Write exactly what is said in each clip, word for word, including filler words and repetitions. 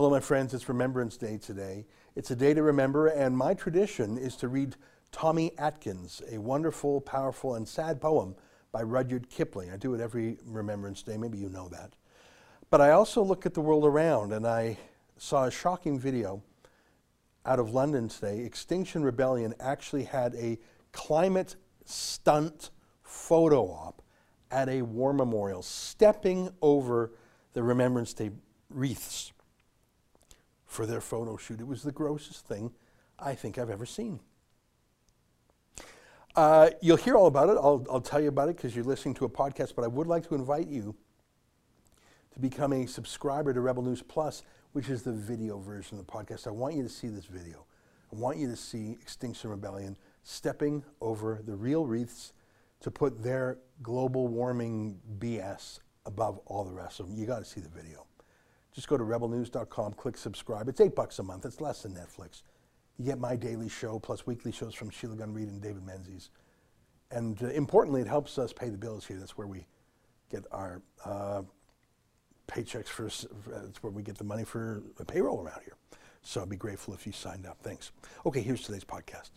Hello, my friends. It's Remembrance Day today. It's a day to remember, and my tradition is to read Tommy Atkins, a wonderful, powerful, and sad poem by Rudyard Kipling. I do it every Remembrance Day. Maybe you know that. But I also look at the world around, and I saw a shocking video out of London today. Extinction Rebellion actually had a climate stunt photo op at a war memorial, stepping over the Remembrance Day wreaths for their photo shoot. It was the grossest thing I think I've ever seen. Uh, you'll hear all about it. I'll, I'll tell you about it because you're listening to a podcast, but I would like to invite you to become a subscriber to Rebel News Plus, which is the video version of the podcast. I want you to see this video. I want you to see Extinction Rebellion stepping over the real wreaths to put their global warming B S above all the rest of them. You got to see the video. Just go to rebel news dot com, click subscribe. It's eight bucks a month. It's less than Netflix. You get my daily show plus weekly shows from Sheila Gunn-Reed and David Menzies. And uh, importantly, it helps us pay the bills here. That's where we get our uh, paychecks for, uh, that's where we get the money for uh, payroll around here. So I'd be grateful if you signed up. Thanks. Okay, here's today's podcast.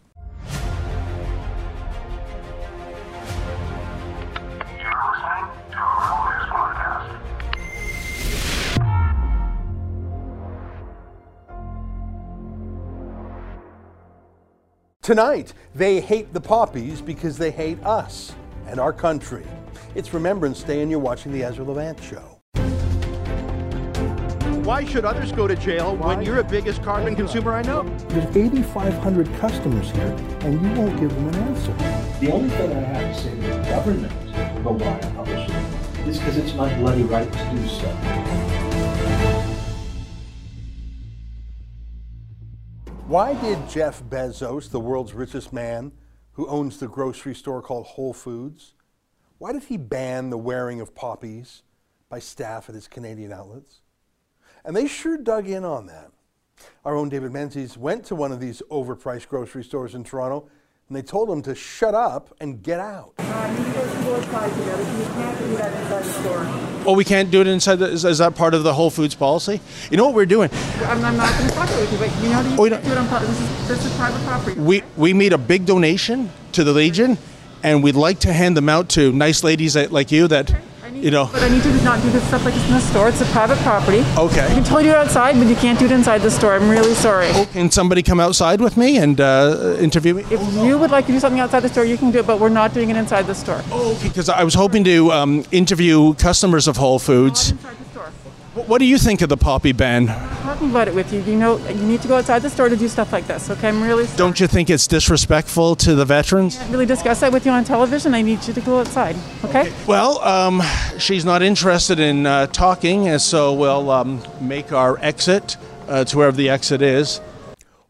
Tonight, they hate the poppies because they hate us and our country. It's Remembrance Day, and you're watching The Ezra Levant Show. Why should others go to jail Why? when you're the biggest carbon consumer I know? There's eighty-five hundred customers here, and you won't give them an answer. The only thing I have to say to the government about why I publish it is because it's my bloody right to do so. Why did Jeff Bezos, the world's richest man, who owns the grocery store called Whole Foods, why did he ban the wearing of poppies by staff at his Canadian outlets? And they sure dug in on that. Our own David Menzies went to one of these overpriced grocery stores in Toronto, and they told him to shut up and get out. Oh, we can't do it inside the, is, is that part of the Whole Foods policy? You know what we're doing? I'm, I'm not going to talk about it with you, but you know how oh, you do it on private, this is, this is private property. We, we made a big donation to the Legion, and we'd like to hand them out to nice ladies that, like you that, you know. But I need you to not do this stuff like this in the store. It's a private property. Okay. I can totally do it outside, but you can't do it inside the store. I'm really sorry. Oh, can somebody come outside with me and uh, interview me? If oh, no. you would like to do something outside the store, you can do it, but we're not doing it inside the store. Oh, okay. Because I was hoping to um, interview customers of Whole Foods. Not inside the store. What do you think of the poppy ban? I'm talking about it with you. You know, you need to go outside the store to do stuff like this, okay? I'm really sorry. Don't you think it's disrespectful to the veterans? I can't really discuss that with you on television. I need you to go outside, okay? okay. Well, um, she's not interested in uh, talking, and so we'll um, make our exit uh, to wherever the exit is.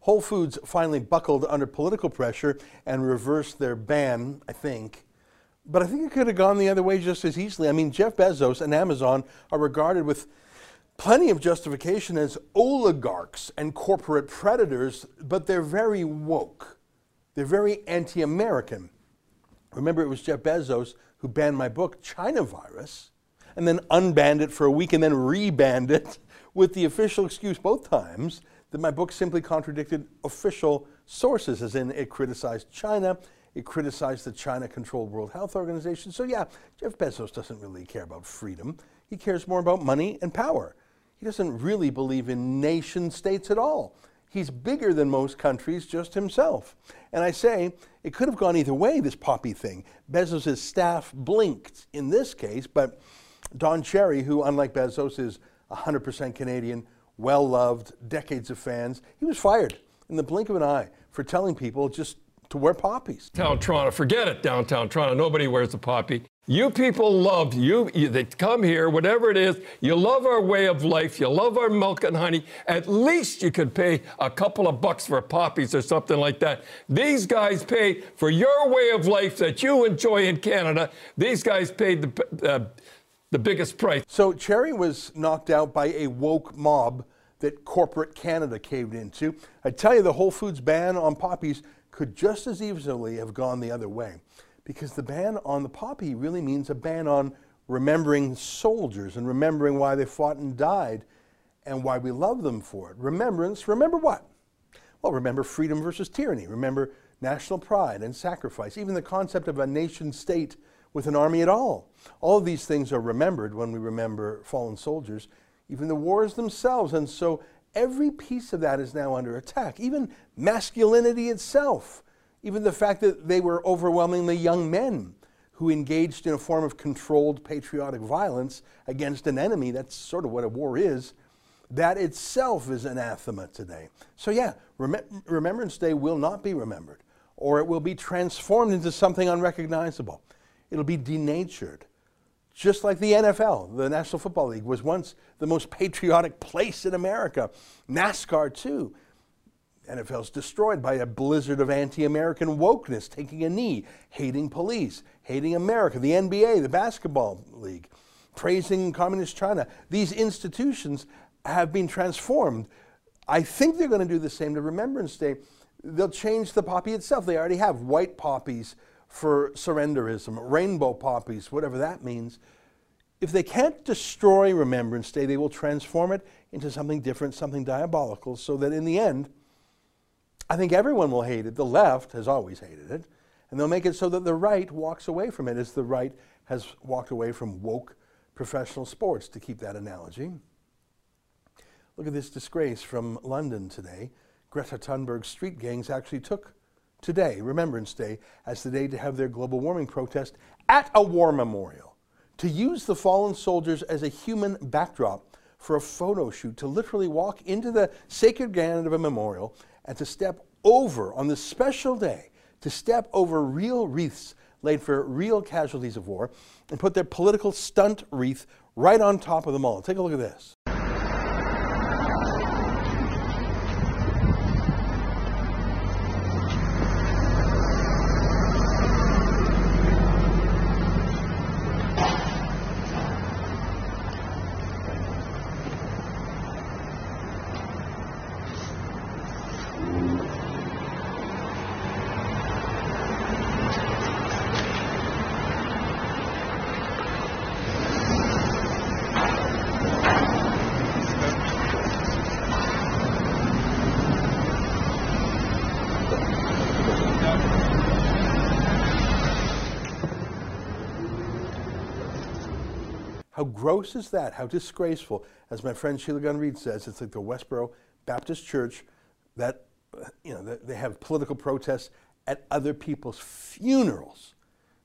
Whole Foods finally buckled under political pressure and reversed their ban, I think. But I think it could have gone the other way just as easily. I mean, Jeff Bezos and Amazon are regarded with plenty of justification as oligarchs and corporate predators, but they're very woke. They're very anti-American. Remember, it was Jeff Bezos who banned my book, China Virus, and then unbanned it for a week and then rebanned it with the official excuse both times that my book simply contradicted official sources, as in it criticized China, it criticized the China-controlled World Health Organization. So yeah, Jeff Bezos doesn't really care about freedom. He cares more about money and power. He doesn't really believe in nation states at all. He's bigger than most countries, just himself. And I say, it could have gone either way, this poppy thing. Bezos' staff blinked in this case, but Don Cherry, who unlike Bezos is one hundred percent Canadian, well-loved, decades of fans, he was fired in the blink of an eye for telling people just to wear poppies. Downtown Toronto, forget it, downtown Toronto, nobody wears the poppy. You people love, you, you they come here, whatever it is, you love our way of life, you love our milk and honey. At least you could pay a couple of bucks for poppies or something like that. These guys pay for your way of life that you enjoy in Canada. These guys paid the, uh, the biggest price. So Cherry was knocked out by a woke mob that corporate Canada caved into. I tell you, the Whole Foods ban on poppies could just as easily have gone the other way, because the ban on the poppy really means a ban on remembering soldiers and remembering why they fought and died. and why we love them for it. Remembrance, remember what? Well, remember freedom versus tyranny. Remember national pride and sacrifice, even the concept of a nation state with an army at all. All of these things are remembered when we remember fallen soldiers, even the wars themselves. And so every piece of that is now under attack, even masculinity itself, even the fact that they were overwhelmingly young men who engaged in a form of controlled patriotic violence against an enemy. That's sort of what a war is. That itself is anathema today. So yeah, Rem- Remembrance Day will not be remembered, or it will be transformed into something unrecognizable. It'll be denatured. Just like the N F L, the National Football League, was once the most patriotic place in America. NASCAR too. N F L's destroyed by a blizzard of anti-American wokeness, taking a knee, hating police, hating America, the N B A, the basketball league, praising communist China. These institutions have been transformed. I think they're going to do the same to Remembrance Day. They'll change the poppy itself. They already have white poppies for surrenderism, rainbow poppies, whatever that means. If they can't destroy Remembrance Day, they will transform it into something different, something diabolical, so that in the end, I think everyone will hate it. The left has always hated it, and they'll make it so that the right walks away from it, as the right has walked away from woke professional sports, to keep that analogy. Look at this disgrace from London today. Greta Thunberg's street gangs actually took today, Remembrance Day, as the day to have their global warming protest at a war memorial, to use the fallen soldiers as a human backdrop for a photo shoot, to literally walk into the sacred ground of a memorial and to step over, on this special day, to step over real wreaths laid for real casualties of war and put their political stunt wreath right on top of them all. Take a look at this. How gross is that? How disgraceful. As my friend Sheila Gunn-Reed says, it's like the Westboro Baptist Church that, you know, they have political protests at other people's funerals.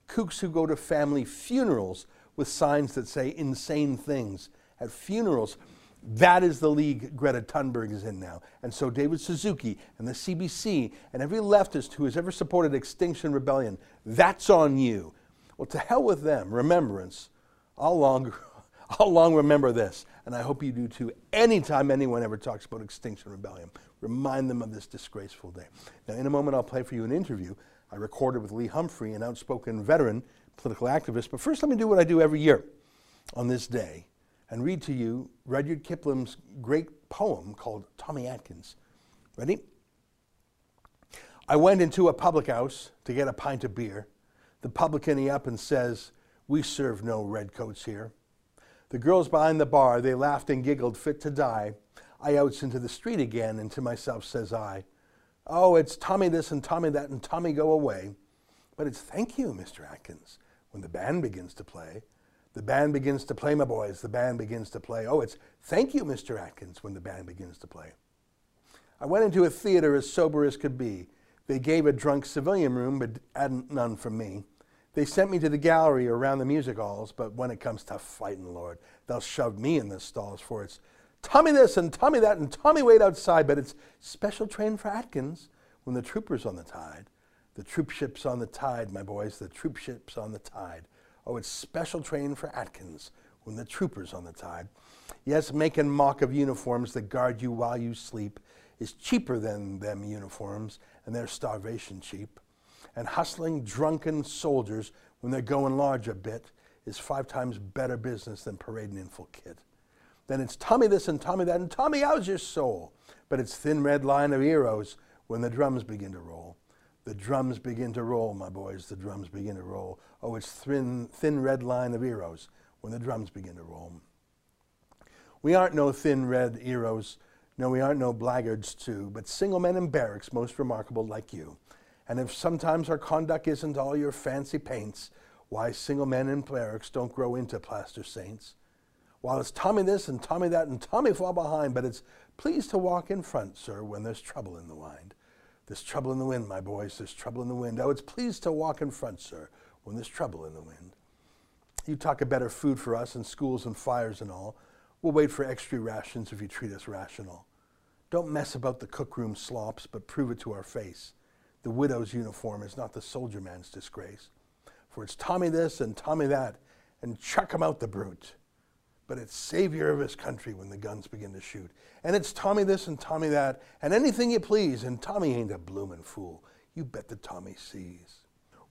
Kooks who go to family funerals with signs that say insane things at funerals. That is the league Greta Thunberg is in now. And so David Suzuki and the C B C and every leftist who has ever supported Extinction Rebellion, that's on you. Well, to hell with them. Remembrance. I'll long, I'll long remember this, and I hope you do too. Anytime anyone ever talks about Extinction Rebellion, remind them of this disgraceful day. Now, in a moment, I'll play for you an interview I recorded with Lee Humphrey, an outspoken veteran political activist. But first, let me do what I do every year on this day and read to you Rudyard Kipling's great poem called Tommy Atkins. Ready? I went into a public house to get a pint of beer. The publican, he up and says, "We serve no redcoats here." The girls behind the bar, they laughed and giggled fit to die. I outs into the street again, and to myself says I, "Oh, it's Tommy this and Tommy that and Tommy go away." But it's "Thank you, Mister Atkins," when the band begins to play. The band begins to play, my boys, the band begins to play. Oh, it's "Thank you, Mister Atkins," when the band begins to play. I went into a theater as sober as could be. They gave a drunk civilian room, but hadn't none for me. They sent me to the gallery around the music halls, but when it comes to fighting, Lord, they'll shove me in the stalls, for it's "Tommy this and Tommy that and Tommy wait outside," but it's "Special train for Atkins," when the trooper's on the tide. The troop ship's on the tide, my boys, the troop ship's on the tide. Oh, it's "Special train for Atkins," when the trooper's on the tide. Yes, making mock of uniforms that guard you while you sleep is cheaper than them uniforms and their starvation cheap. And hustling drunken soldiers when they're going large a bit is five times better business than parading in full kit. Then it's "Tommy this and Tommy that and Tommy how's your soul?" But it's "Thin red line of heroes" when the drums begin to roll. The drums begin to roll, my boys, the drums begin to roll. Oh, it's thin, thin red line of heroes" when the drums begin to roll. We aren't no thin red heroes. No, we aren't no blackguards too, but single men in barracks most remarkable like you. And if sometimes our conduct isn't all your fancy paints, why single men in barracks don't grow into plaster saints. While it's Tommy this and Tommy that and Tommy fall behind, but it's pleased to walk in front, sir, when there's trouble in the wind. There's trouble in the wind, my boys, there's trouble in the wind. Oh, it's pleased to walk in front, sir, when there's trouble in the wind. You talk of better food for us and schools and fires and all. We'll wait for extra rations if you treat us rational. Don't mess about the cookroom slops, but prove it to our face. The widow's uniform is not the soldier man's disgrace. For it's Tommy this and Tommy that, and chuck him out the brute. But it's savior of his country when the guns begin to shoot. And it's Tommy this and Tommy that, and anything you please, and Tommy ain't a bloomin' fool. You bet the Tommy sees.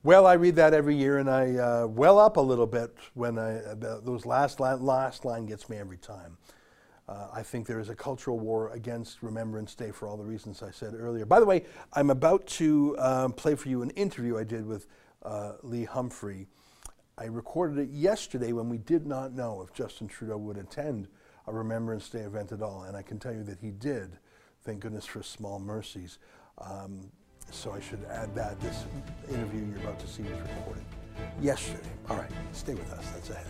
Well, I read that every year, and I uh, well up a little bit when I, uh, those last, la last line gets me every time. Uh, I think there is a cultural war against Remembrance Day for all the reasons I said earlier. By the way, I'm about to um, play for you an interview I did with uh, Lee Humphrey. I recorded it yesterday when we did not know if Justin Trudeau would attend a Remembrance Day event at all, and I can tell you that he did. Thank goodness for small mercies. Um, so I should add that this interview you're about to see was recorded yesterday. All right, stay with us, that's ahead.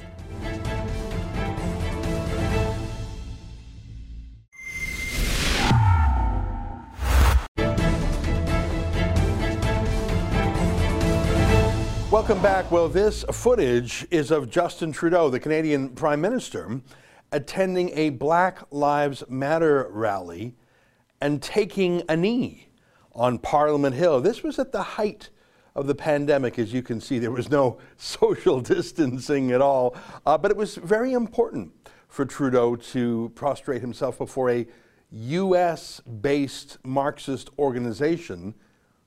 Welcome back. Well, this footage is of Justin Trudeau, the Canadian Prime Minister, attending a Black Lives Matter rally and taking a knee on Parliament Hill. This was at the height of the pandemic. As you can see, there was no social distancing at all, uh, but it was very important for Trudeau to prostrate himself before a U S-based Marxist organization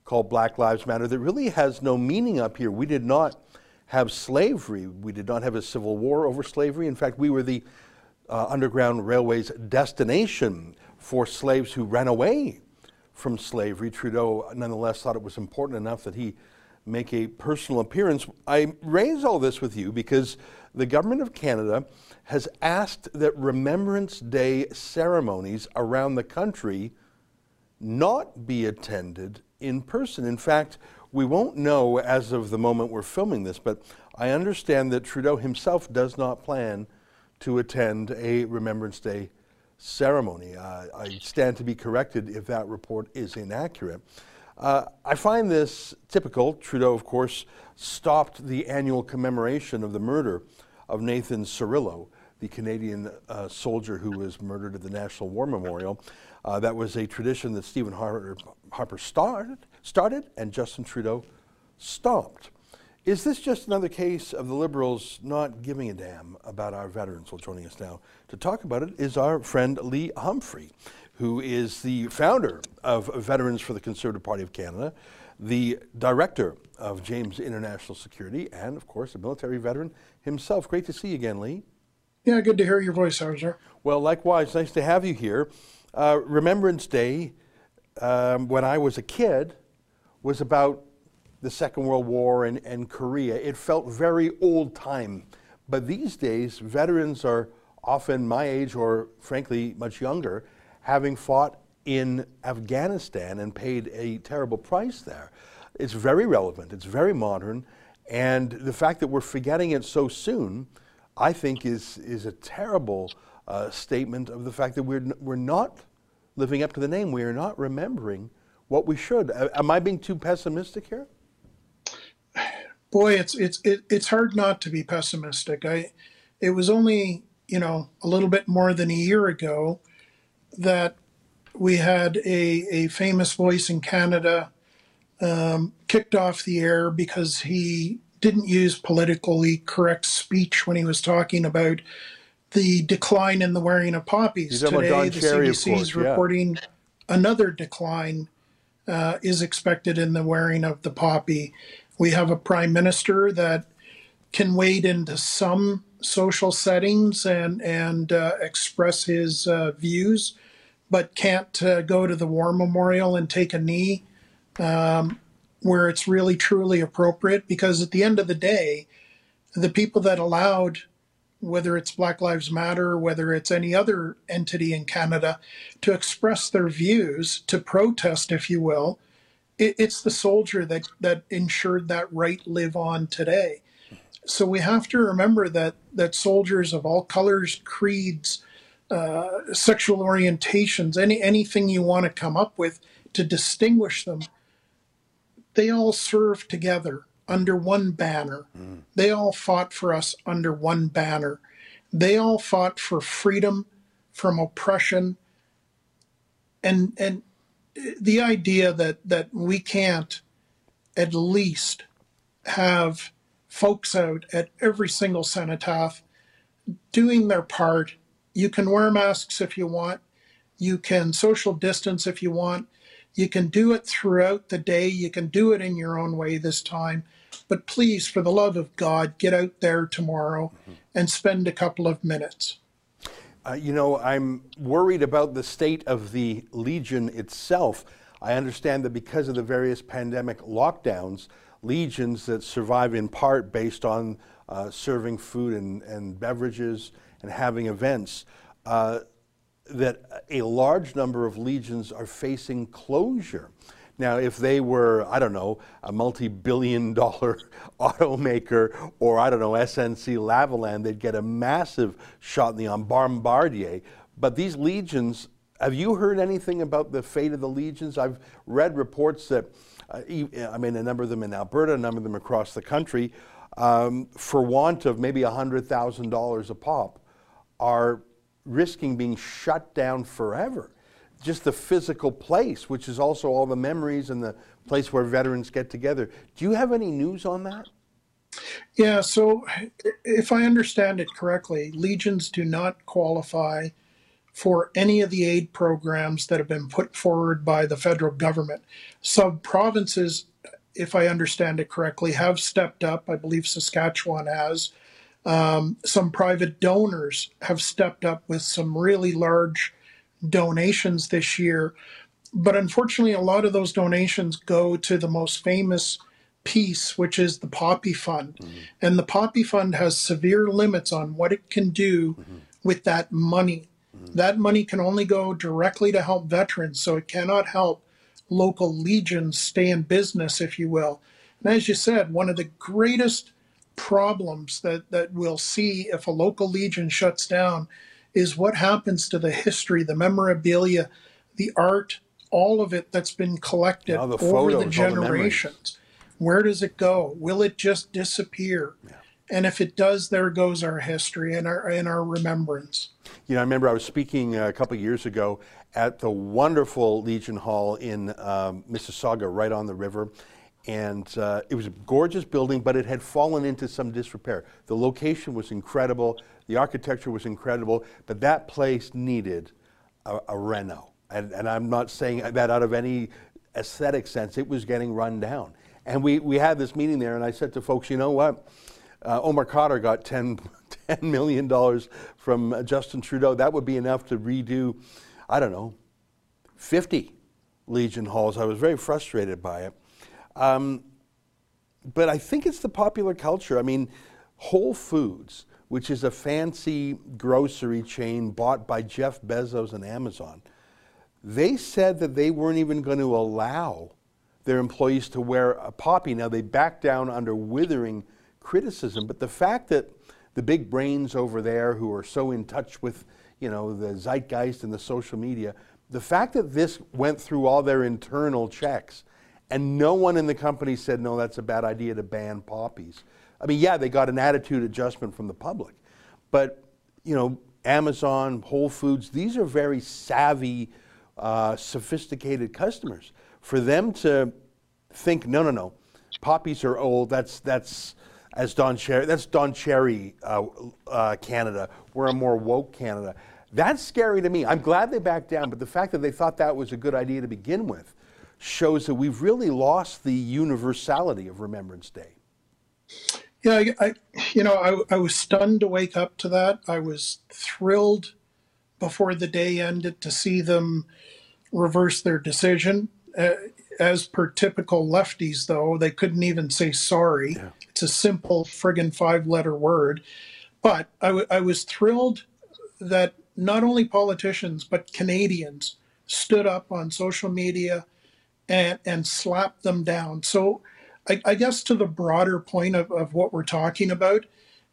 called Black Lives Matter that really has no meaning up here. We did not have slavery. We did not have a civil war over slavery. In fact, we were the uh, Underground Railway's destination for slaves who ran away from slavery. Trudeau nonetheless thought it was important enough that he make a personal appearance. I raise all this with you because the Government of Canada has asked that Remembrance Day ceremonies around the country not be attended in person. In fact, we won't know as of the moment we're filming this, but I understand that Trudeau himself does not plan to attend a Remembrance Day ceremony. Uh, I stand to be corrected if that report is inaccurate. Uh, I find this typical. Trudeau, of course, stopped the annual commemoration of the murder of Nathan Cirillo, the Canadian uh, soldier who was murdered at the National War Memorial. Uh, that was a tradition that Stephen Harper, Harper started, started and Justin Trudeau stopped. Is this just another case of the Liberals not giving a damn about our veterans? Well, joining us now to talk about it is our friend Lee Humphrey, who is the founder of Veterans for the Conservative Party of Canada, the director of James International Security, and of course a military veteran himself. Great to see you again, Lee. Yeah, good to hear your voice, Sergeant. Well, likewise, nice to have you here. Uh, Remembrance Day, um, when I was a kid, was about the Second World War and, and Korea. It felt very old time. But these days, veterans are often my age or, frankly, much younger, having fought in Afghanistan and paid a terrible price there. It's very relevant. It's very modern. And the fact that we're forgetting it so soon, I think is is a terrible uh, statement of the fact that we're n we're not living up to the name. We are not remembering what we should. Uh, am I being too pessimistic here? Boy, it's it's it, it's hard not to be pessimistic. I it was only you know a little bit more than a year ago that we had a a famous voice in Canada um, kicked off the air because he didn't use politically correct speech when he was talking about the decline in the wearing of poppies. Today, the C B C is reporting another decline uh, is expected in the wearing of the poppy. We have a prime minister that can wade into some social settings and, and uh, express his uh, views, but can't uh, go to the war memorial and take a knee. Um, where it's really truly appropriate, because at the end of the day, the people that allowed whether it's Black Lives Matter, whether it's any other entity in Canada, to express their views, to protest, if you will. It, it's the soldier that, that ensured that right live on today. So we have to remember that, that soldiers of all colors, creeds, uh, sexual orientations, any anything you want to come up with to distinguish them, they all serve together under one banner. Mm. They all fought for us under one banner. They all fought for freedom from oppression. And and the idea that, that we can't at least have folks out at every single cenotaph doing their part. You can wear masks if you want. You can social distance if you want. You can do it throughout the day. You can do it in your own way this time. But please, for the love of God, get out there tomorrow mm-hmm. and spend a couple of minutes. Uh, you know, I'm worried about the state of the Legion itself. I understand that because of the various pandemic lockdowns, legions that survive in part based on uh, serving food and, and beverages and having events, uh, that a large number of legions are facing closure. Now, if they were, I don't know, a multi-billion dollar automaker or, I don't know, S N C Lavalin, they'd get a massive shot in the arm, Bombardier. But these legions, have you heard anything about the fate of the legions? I've read reports that, uh, I mean, a number of them in Alberta, a number of them across the country, um, for want of maybe one hundred thousand dollars a pop, are risking being shut down forever. Just the physical place, which is also all the memories and the place where veterans get together. Do you have any news on that? Yeah, so if I understand it correctly, legions do not qualify for any of the aid programs that have been put forward by the federal government. Some provinces, if I understand it correctly, have stepped up. I believe Saskatchewan has. Um, some private donors have stepped up with some really large donations this year. But unfortunately, a lot of those donations go to the most famous piece, which is the Poppy Fund. Mm-hmm. And the Poppy Fund has severe limits on what it can do mm-hmm. with that money. Mm-hmm. That money can only go directly to help veterans, so it cannot help local legions stay in business, if you will. And as you said, one of the greatest problems that, that we'll see if a local legion shuts down is what happens to the history, the memorabilia, the art, all of it that's been collected over photos, the generations. The Where does it go? Will it just disappear? Yeah. And if it does, there goes our history and our, and our remembrance. You know, I remember I was speaking a couple of years ago at the wonderful Legion Hall in um, Mississauga, right on the river. And uh, it was a gorgeous building, but it had fallen into some disrepair. The location was incredible, the architecture was incredible, but that place needed a, a reno. And, and I'm not saying that out of any aesthetic sense, it was getting run down. And we, we had this meeting there, and I said to folks, you know what? Uh, Omar Khadr got ten million dollars from uh, Justin Trudeau. That would be enough to redo, I don't know, fifty Legion halls. I was very frustrated by it. Um, but I think it's the popular culture. I mean, Whole Foods, which is a fancy grocery chain bought by Jeff Bezos and Amazon, they said that they weren't even going to allow their employees to wear a poppy. Now, they backed down under withering criticism, but the fact that the big brains over there who are so in touch with, you know, the zeitgeist and the social media, the fact that this went through all their internal checks and no one in the company said, no, that's a bad idea to ban poppies. I mean, yeah, they got an attitude adjustment from the public. But, you know, Amazon, Whole Foods, these are very savvy, uh, sophisticated customers. For them to think, no, no, no, poppies are old. That's, that's as Don Cherry, that's Don Cherry uh, uh, Canada. We're a more woke Canada. That's scary to me. I'm glad they backed down, but the fact that they thought that was a good idea to begin with shows that we've really lost the universality of Remembrance Day. Yeah, I, I, you know, I, I was stunned to wake up to that. I was thrilled before the day ended to see them reverse their decision. Uh, as per typical lefties, though, they couldn't even say sorry. Yeah. It's a simple friggin' five-letter word. But I, w I was thrilled that not only politicians, but Canadians stood up on social media and, and slapped them down. So I, I guess to the broader point of, of what we're talking about,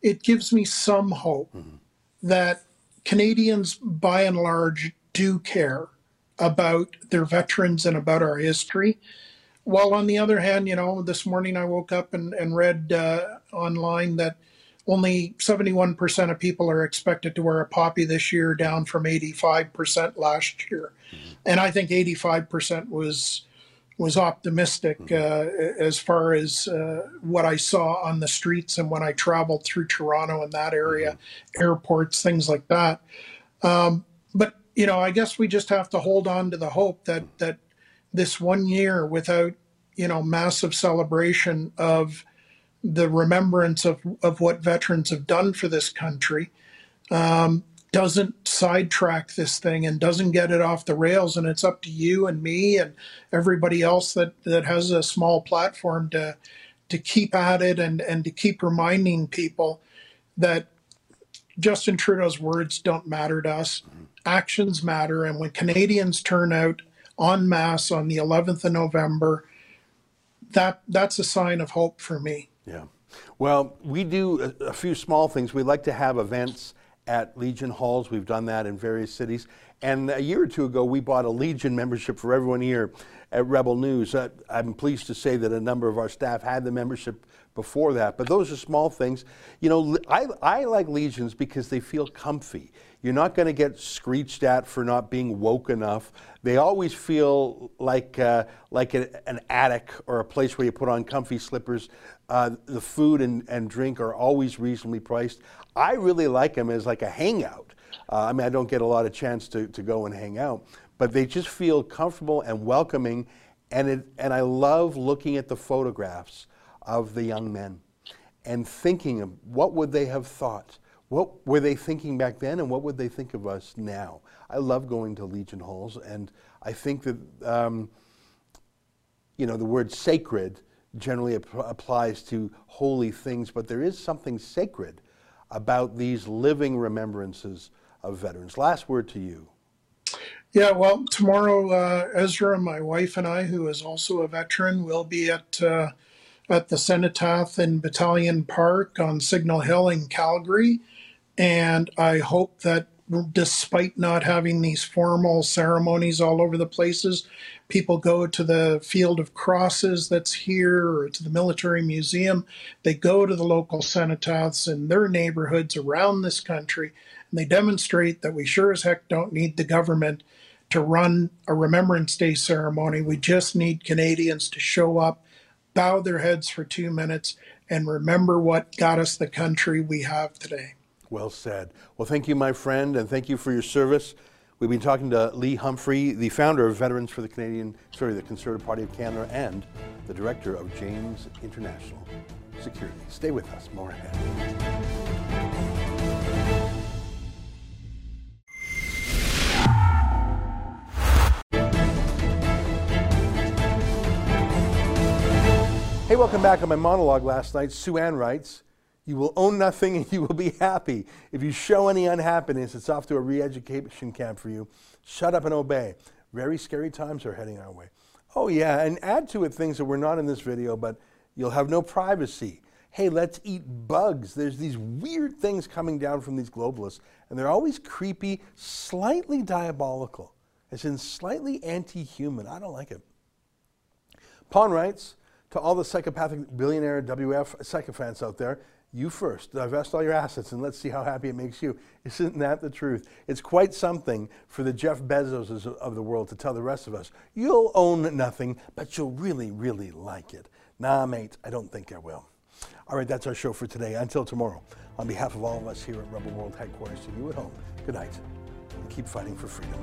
it gives me some hope mm-hmm. that Canadians, by and large, do care about their veterans and about our history. While on the other hand, you know, this morning I woke up and, and read uh, online that only seventy-one percent of people are expected to wear a poppy this year, down from eighty-five percent last year. Mm-hmm. And I think eighty-five percent was was optimistic mm-hmm. uh, as far as uh, what I saw on the streets and when I traveled through Toronto and that area, mm-hmm. airports, things like that. Um, but, you know, I guess we just have to hold on to the hope that that this one year without, you know, massive celebration of the remembrance of, of what veterans have done for this country um, doesn't sidetrack this thing and doesn't get it off the rails. And it's up to you and me and everybody else that, that has a small platform to, to keep at it and, and to keep reminding people that Justin Trudeau's words don't matter to us. Actions matter. And when Canadians turn out en masse on the eleventh of November, that that's a sign of hope for me. Yeah. Well, we do a, a few small things. We like to have events at Legion Halls. We've done that in various cities. And a year or two ago, we bought a Legion membership for everyone here at Rebel News. I, I'm pleased to say that a number of our staff had the membership before that, but those are small things. You know, I, I like Legions because they feel comfy. You're not going to get screeched at for not being woke enough. They always feel like uh, like a, an attic or a place where you put on comfy slippers. Uh, the food and, and drink are always reasonably priced. I really like them as like a hangout. Uh, I mean, I don't get a lot of chance to, to go and hang out, but they just feel comfortable and welcoming. And, it, and I love looking at the photographs of the young men and thinking of what would they have thought. What were they thinking back then, and what would they think of us now? I love going to Legion Halls, and I think that, um, you know, the word sacred generally ap applies to holy things, but there is something sacred about these living remembrances of veterans. Last word to you. Yeah, well, tomorrow, uh, Ezra, my wife and I, who is also a veteran, will be at uh, at the Cenotaph in Battalion Park on Signal Hill in Calgary. And I hope that despite not having these formal ceremonies all over the places, people go to the Field of Crosses that's here or to the Military Museum. They go to the local cenotaphs in their neighborhoods around this country, and they demonstrate that we sure as heck don't need the government to run a Remembrance Day ceremony. We just need Canadians to show up, bow their heads for two minutes, and remember what got us the country we have today. Well said. Well, thank you, my friend, and thank you for your service. We've been talking to Lee Humphrey, the founder of Veterans for the Canadian, sorry, the Conservative Party of Canada, and the director of James International Security. Stay with us. More ahead. Hey, welcome back. On my monologue last night, Sue Ann writes, "You will own nothing and you will be happy. If you show any unhappiness, it's off to a re-education camp for you. Shut up and obey. Very scary times are heading our way." Oh yeah, and add to it things that were not in this video, but you'll have no privacy. Hey, let's eat bugs. There's these weird things coming down from these globalists, and they're always creepy, slightly diabolical. As in slightly anti-human. I don't like it. Pawn writes, "To all the psychopathic billionaire W F sycophants out there, you first, divest all your assets and let's see how happy it makes you." Isn't that the truth? It's quite something for the Jeff Bezoses of the world to tell the rest of us, "You'll own nothing, but you'll really, really like it." Nah, mate, I don't think I will. All right, that's our show for today. Until tomorrow, on behalf of all of us here at Rebel World Headquarters, to you at home, good night, and keep fighting for freedom.